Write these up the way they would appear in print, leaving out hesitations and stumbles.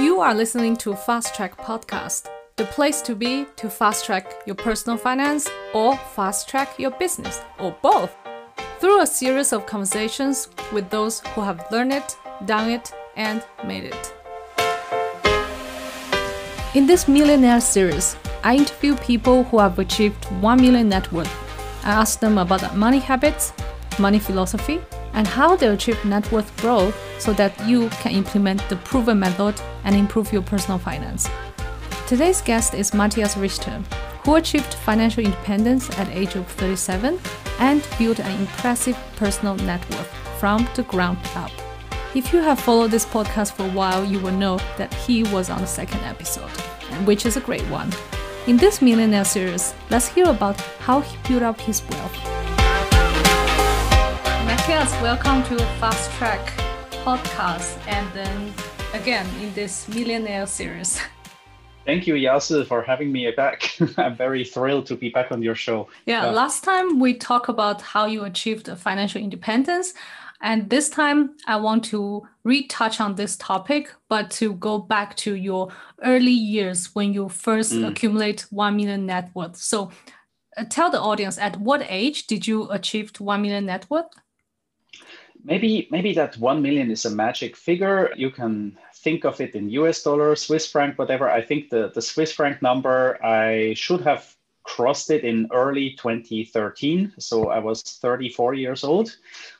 You are listening to Fast Track Podcast, the place to be to fast track your personal finance or fast track your business or both through a series of conversations with those who have learned it, done it, and made it. In this millionaire series, I interview people who have achieved 1 million net worth. I ask them about their money habits, money philosophy, and how they achieve net worth growth so that you can implement the proven method and improve your personal finance. Today's guest is Matthias Richter, who achieved financial independence at the age of 37 and built an impressive personal net worth from the ground up. If you have followed this podcast for a while, you will know that he was on the second episode, which is a great one. In this millionaire series, let's hear about how he built up his wealth. Matthias, welcome to Fast Track Podcast, and then again in this millionaire series. Thank you, Yasu, for having me back. I'm very thrilled to be back on your show. Yeah, last time we talked about how you achieved financial independence. And this time, I want to retouch on this topic, but to go back to your early years when you first accumulate 1 million net worth. So tell the audience, at what age did you achieve 1 million net worth? Maybe that 1 million is a magic figure. You can think of it in US dollars, Swiss franc, whatever. I think the Swiss franc number, I should have crossed it in early 2013. So I was 34 years old,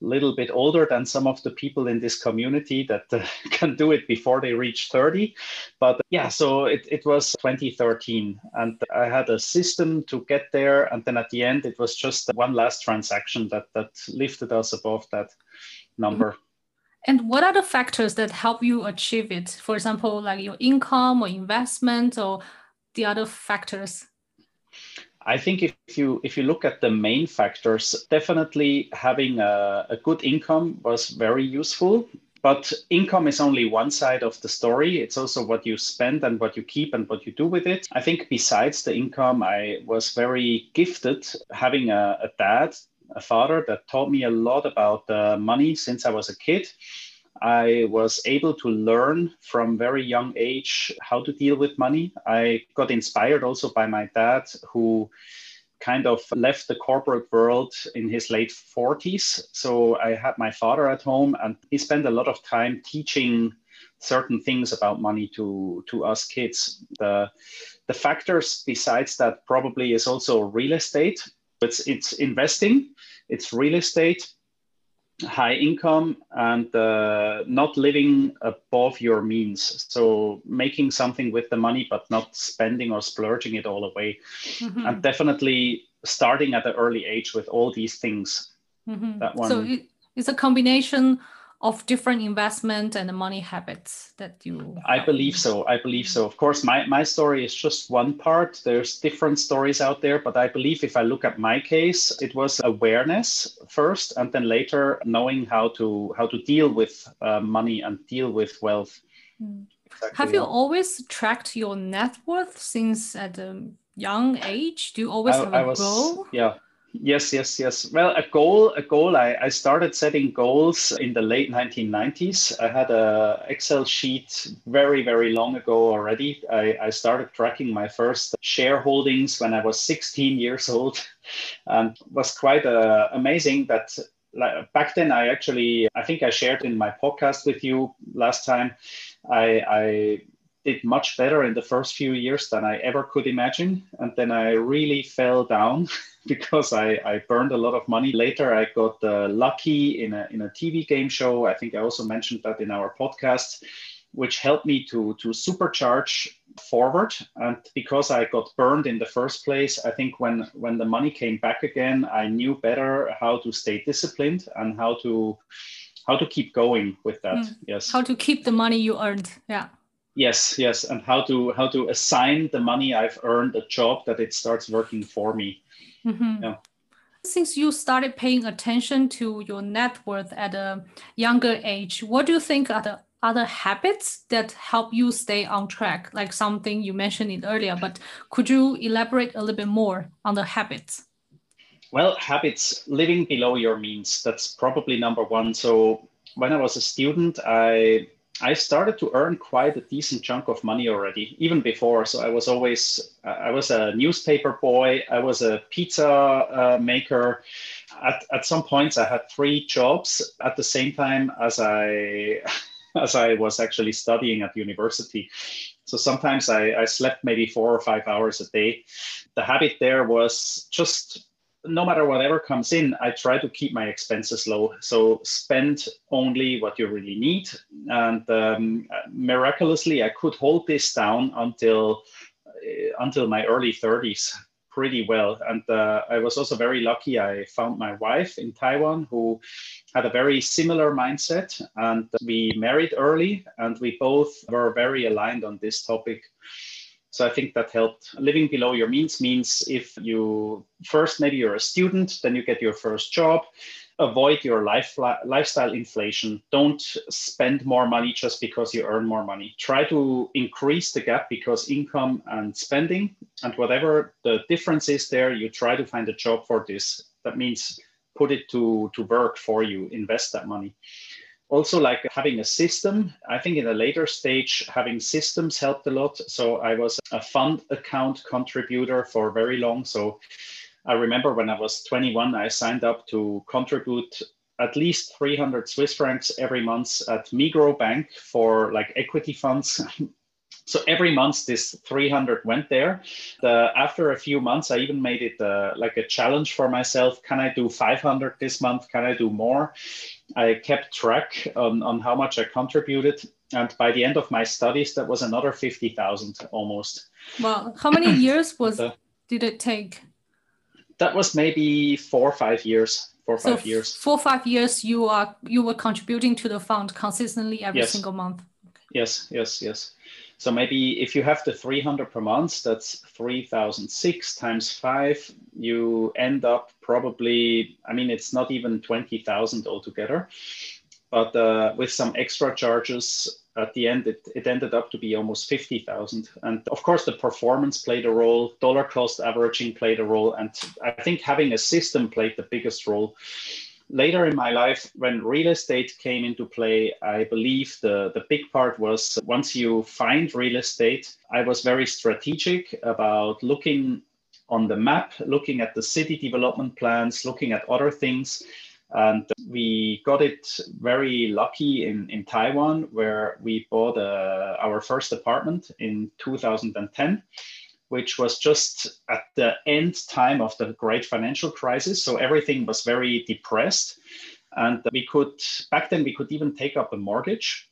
a little bit older than some of the people in this community that can do it before they reach 30. But yeah, so it was 2013 and I had a system to get there. And then at the end, it was just one last transaction that lifted us above that number. Mm-hmm. And what are the factors that help you achieve it? For example, like your income or investment or the other factors? I think if you look at the main factors, definitely having a good income was very useful. But income is only one side of the story. It's also what you spend and what you keep and what you do with it. I think besides the income, I was very gifted having a father that taught me a lot about money since I was a kid. I was able to learn from very young age how to deal with money. I got inspired also by my dad, who kind of left the corporate world in his late 40s. So I had my father at home and he spent a lot of time teaching certain things about money to us kids. The factors besides that probably is also real estate. It's investing, it's real estate, high income, and not living above your means. So making something with the money, but not spending or splurging it all away. Mm-hmm. And definitely starting at an early age with all these things. Mm-hmm. That one. So it's a combination of different investment and the money habits that you have. I believe so. Of course, my story is just one part. There's different stories out there, but I believe if I look at my case, it was awareness first, and then later knowing how to deal with money and deal with wealth. Mm. Exactly. Have you always tracked your net worth since at a young age? Do you always have a goal? Yeah. Yes. Well, a goal. I started setting goals in the late 1990s. I had a Excel sheet very, very long ago already. I started tracking my first shareholdings when I was 16 years old, and was quite amazing that back then I think I shared in my podcast with you last time. I did much better in the first few years than I ever could imagine. And then I really fell down because I burned a lot of money. Later, I got lucky in a TV game show. I think I also mentioned that in our podcast, which helped me to supercharge forward. And because I got burned in the first place, I think when the money came back again, I knew better how to stay disciplined and how to keep going with that. Mm. Yes. How to keep the money you earned. Yeah. Yes. And how to assign the money I've earned a job that it starts working for me. Mm-hmm. Yeah. Since you started paying attention to your net worth at a younger age, what do you think are the other habits that help you stay on track? Like something you mentioned it earlier, but could you elaborate a little bit more on the habits? Well, habits, living below your means, that's probably number one. So when I was a student, I I started to earn quite a decent chunk of money already, even before. So I was always, I was a newspaper boy. I was a pizza maker. At some points, I had 3 jobs at the same time as I was actually studying at university. So sometimes I slept maybe 4 or 5 hours a day. The habit there was just, no matter whatever comes in, I try to keep my expenses low. So spend only what you really need. And miraculously, I could hold this down until my early 30s pretty well. And I was also very lucky. I found my wife in Taiwan who had a very similar mindset. And we married early and we both were very aligned on this topic. So I think that helped. Living below your means means if you first, maybe you're a student, then you get your first job, avoid your lifestyle inflation. Don't spend more money just because you earn more money. Try to increase the gap because income and spending and whatever the difference is there, you try to find a job for this. That means put it to work for you, invest that money. Also, like having a system, I think in a later stage, having systems helped a lot. So I was a fund account contributor for very long. So I remember when I was 21, I signed up to contribute at least 300 Swiss francs every month at Migros Bank for like equity funds. So every month this 300 went there. After a few months, I even made it like a challenge for myself. Can I do 500 this month? Can I do more? I kept track on how much I contributed. And by the end of my studies, that was another 50,000 almost. Wow. How many years did it take? That was maybe 4 or 5 years. You were contributing to the fund consistently every single month. Okay. Yes. So maybe if you have the 300 per month, that's 3,006 times 5, you end up probably, I mean, it's not even 20,000 altogether, but with some extra charges at the end, it ended up to be almost 50,000. And of course, the performance played a role, dollar cost averaging played a role. And I think having a system played the biggest role. Later in my life, when real estate came into play, I believe the big part was once you find real estate, I was very strategic about looking on the map, looking at the city development plans, looking at other things. And we got it very lucky in Taiwan, where we bought our first apartment in 2010. Which was just at the end time of the great financial crisis. So everything was very depressed. And back then we could even take up a mortgage,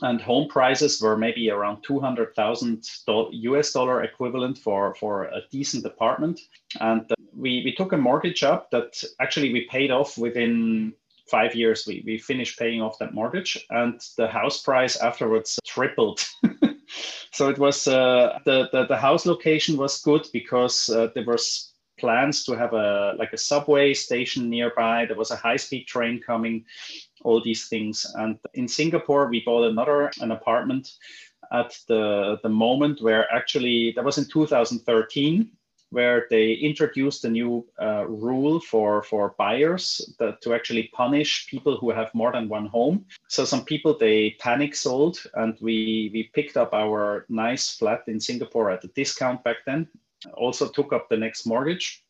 and home prices were maybe around $200,000 equivalent for a decent apartment. And we took a mortgage up that actually we paid off within 5 years. We finished paying off that mortgage, and the house price afterwards tripled. So it was the house location was good because there was plans to have a subway station nearby. There was a high-speed train coming, all these things. And in Singapore, we bought an apartment at the moment where actually that was in 2013, where they introduced a new rule for buyers to actually punish people who have more than one home. So some people, they panic sold, and we picked up our nice flat in Singapore at a discount back then. Also took up the next mortgage.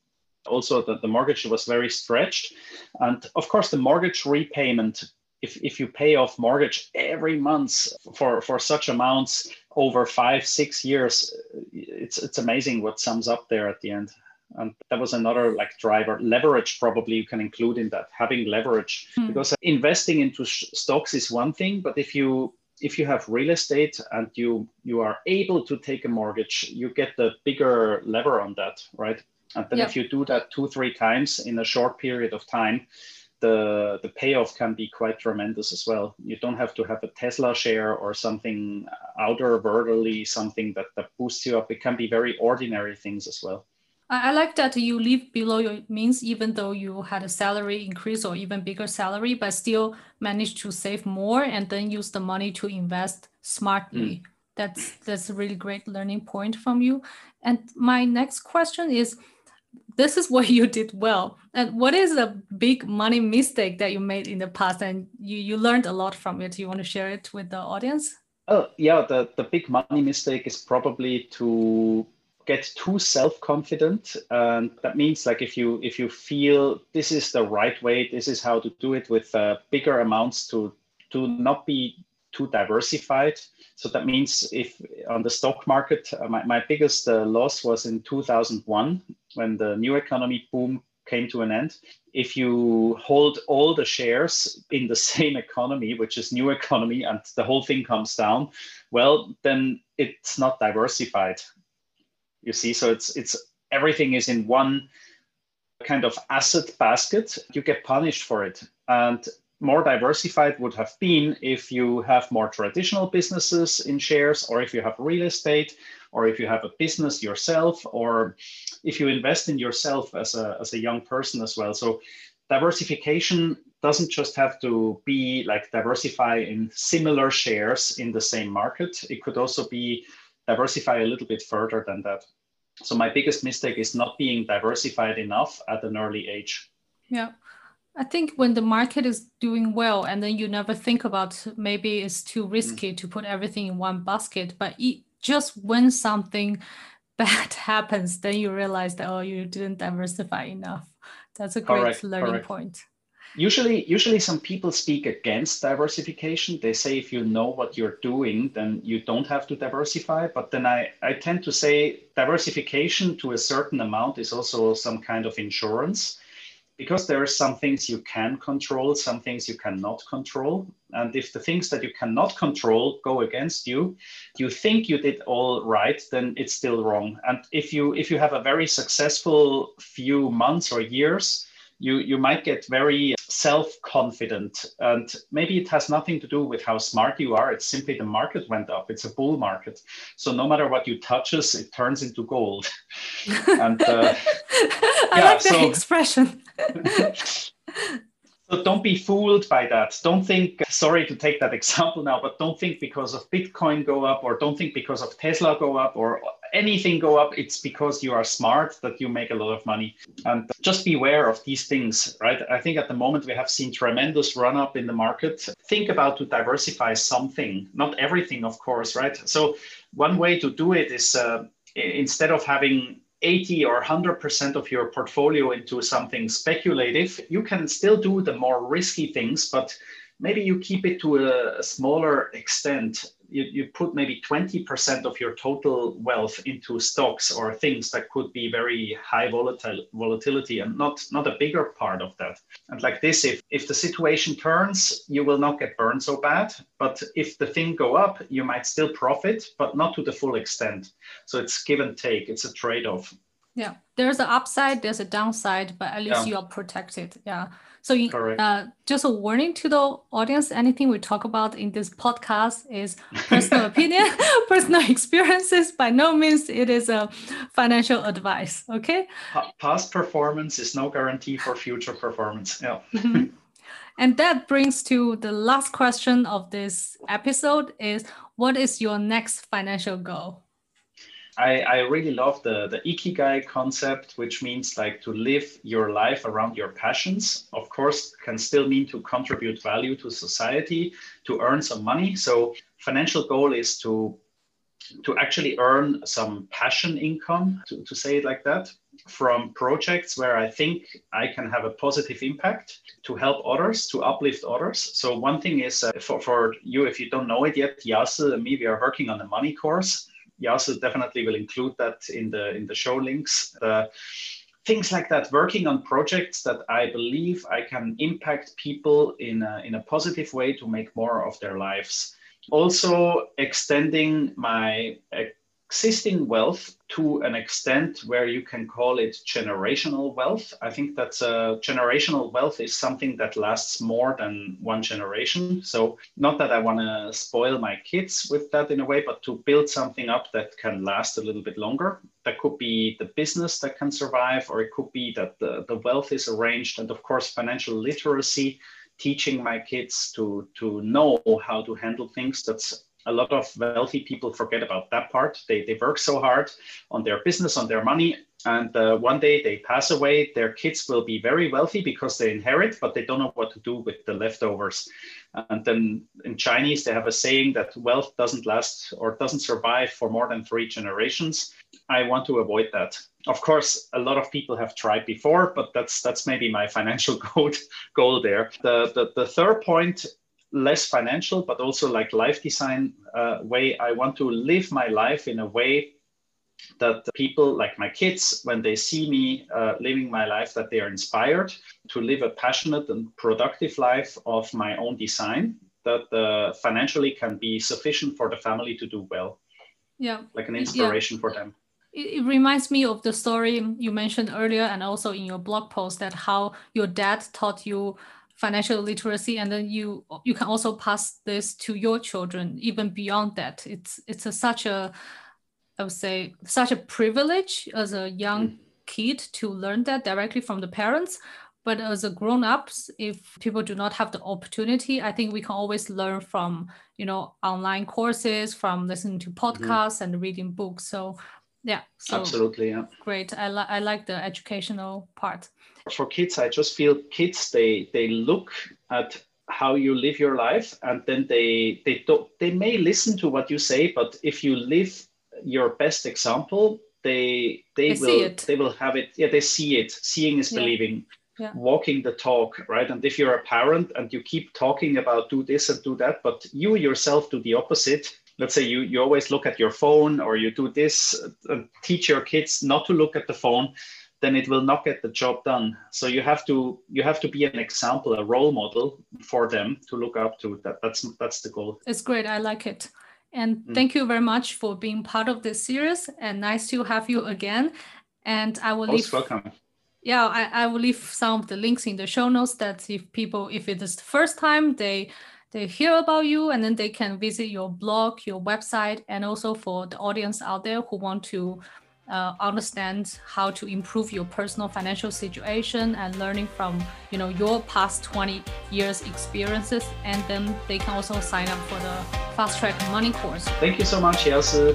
Also the mortgage was very stretched. And of course the mortgage repayment, if you pay off mortgage every month for such amounts over 5-6 years, it's amazing what sums up there at the end. And that was another like driver. Leverage, probably you can include in that, having leverage, because investing into stocks is one thing, but if you have real estate and you are able to take a mortgage, you get the bigger lever on that, right? And then if you do that 2-3 times in a short period of time, the payoff can be quite tremendous as well. You don't have to have a Tesla share or something outwardly, something that boosts you up. It can be very ordinary things as well. I like that you live below your means, even though you had a salary increase or even bigger salary, but still managed to save more and then use the money to invest smartly. That's a really great learning point from you. And my next question is, this is what you did well. And what is a big money mistake that you made in the past and you learned a lot from it? You want to share it with the audience? Oh, yeah. The big money mistake is probably to get too self-confident. That means like if you feel this is the right way, this is how to do it with bigger amounts, to not be too diversified. So that means if on the stock market, my biggest loss was in 2001 when the new economy boom came to an end. If you hold all the shares in the same economy, which is new economy, and the whole thing comes down, well, then it's not diversified. You see, so it's everything is in one kind of asset basket. You get punished for it. And more diversified would have been if you have more traditional businesses in shares, or if you have real estate, or if you have a business yourself, or if you invest in yourself as a young person as well. So diversification doesn't just have to be like diversify in similar shares in the same market. It could also be diversify a little bit further than that. So my biggest mistake is not being diversified enough at an early age. Yeah. I think when the market is doing well and then you never think about maybe it's too risky to put everything in one basket, but just when something bad happens, then you realize that, oh, you didn't diversify enough. That's a great learning point. Usually some people speak against diversification. They say if you know what you're doing, then you don't have to diversify. But then I tend to say diversification to a certain amount is also some kind of insurance, because there are some things you can control, some things you cannot control. And if the things that you cannot control go against you, you think you did all right, then it's still wrong. And if you have a very successful few months or years, you might get very self-confident. And maybe it has nothing to do with how smart you are. It's simply the market went up. It's a bull market. So no matter what you touches, it turns into gold. And I like that expression. So don't be fooled by that. Don't think, sorry to take that example now, but don't think because of Bitcoin go up, or don't think because of Tesla go up, or anything go up, it's because you are smart that you make a lot of money. And just beware of these things, right? I think at the moment we have seen tremendous run up in the market. Think about to diversify something, not everything, of course, right? So one way to do it is instead of having 80 or 100% of your portfolio into something speculative, you can still do the more risky things, but maybe you keep it to a smaller extent. You put maybe 20% of your total wealth into stocks or things that could be very high volatility, and not a bigger part of that. And like this, if the situation turns, you will not get burned so bad. But if the thing go up, you might still profit, but not to the full extent. So it's give and take. It's a trade-off. Yeah, there's an upside, there's a downside, but at least you are protected. Yeah. So just a warning to the audience, anything we talk about in this podcast is personal opinion, personal experiences. By no means it is a financial advice. Okay. Past performance is no guarantee for future performance. Yeah. And that brings to the last question of this episode is, what is your next financial goal? I really love the Ikigai concept, which means like to live your life around your passions. Of course, can still mean to contribute value to society, to earn some money. So financial goal is to actually earn some passion income, to say it like that, from projects where I think I can have a positive impact to help others, to uplift others. So one thing is for you, if you don't know it yet, Yasel and me, we are working on a money course. Yasel definitely will include that in the show links. Things like that, working on projects that I believe I can impact people in a positive way to make more of their lives. Also extending my existing wealth to an extent where you can call it generational wealth. I think that's generational wealth is something that lasts more than one generation. So not that I want to spoil my kids with that in a way, but to build something up that can last a little bit longer. That could be the business that can survive, or it could be that the wealth is arranged. And of course, financial literacy, teaching my kids to know how to handle things. That's a lot of wealthy people forget about that part. They work so hard on their business, on their money, And one day they pass away, their kids will be very wealthy because they inherit, but they don't know what to do with the leftovers. And then in Chinese, they have a saying that wealth doesn't last or doesn't survive for more than 3 generations. I want to avoid that. Of course, a lot of people have tried before, but that's maybe my financial goal there. The third point, less financial, but also like life design way. I want to live my life in a way that people like my kids, when they see me living my life, that they are inspired to live a passionate and productive life of my own design that financially can be sufficient for the family to do well. Yeah. Like an inspiration for them. It reminds me of the story you mentioned earlier and also in your blog post that how your dad taught you financial literacy, and then you can also pass this to your children even beyond that. It's such a privilege as a young kid to learn that directly from the parents. But as a grown-ups, if people do not have the opportunity, I think we can always learn from, online courses, from listening to podcasts and reading books. So yeah. So absolutely. Yeah. Great. I like the educational part. For kids, I just feel kids, they look at how you live your life, and then they may listen to what you say, but if you live your best example, they will have it. Yeah, they see it. Seeing is believing. Yeah. Walking the talk, right? And if you're a parent and you keep talking about do this and do that, but you yourself do the opposite. Let's say you always look at your phone, or you do this, teach your kids not to look at the phone, then it will not get the job done. So you have to be an example, a role model for them to look up to. That's the goal. It's great. I like it. And thank you very much for being part of this series, and nice to have you again. And I will leave. Most welcome. Yeah, I will leave some of the links in the show notes that if it is the first time they hear about you, and then they can visit your blog, your website, and also for the audience out there who want to understand how to improve your personal financial situation and learning from your past 20 years experiences, and then they can also sign up for the Fast Track Money course. Thank you so much, Yasu.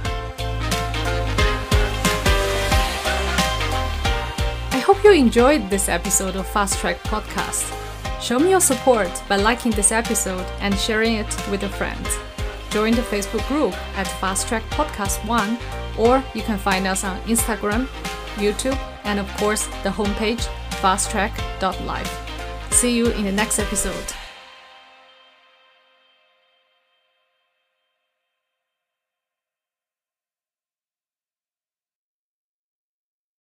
I hope you enjoyed this episode of Fast Track Podcast. Show me your support by liking this episode and sharing it with your friends. Join the Facebook group at Fast Track Podcast 1, or you can find us on Instagram, YouTube, and of course the homepage, fasttrack.live. See you in the next episode.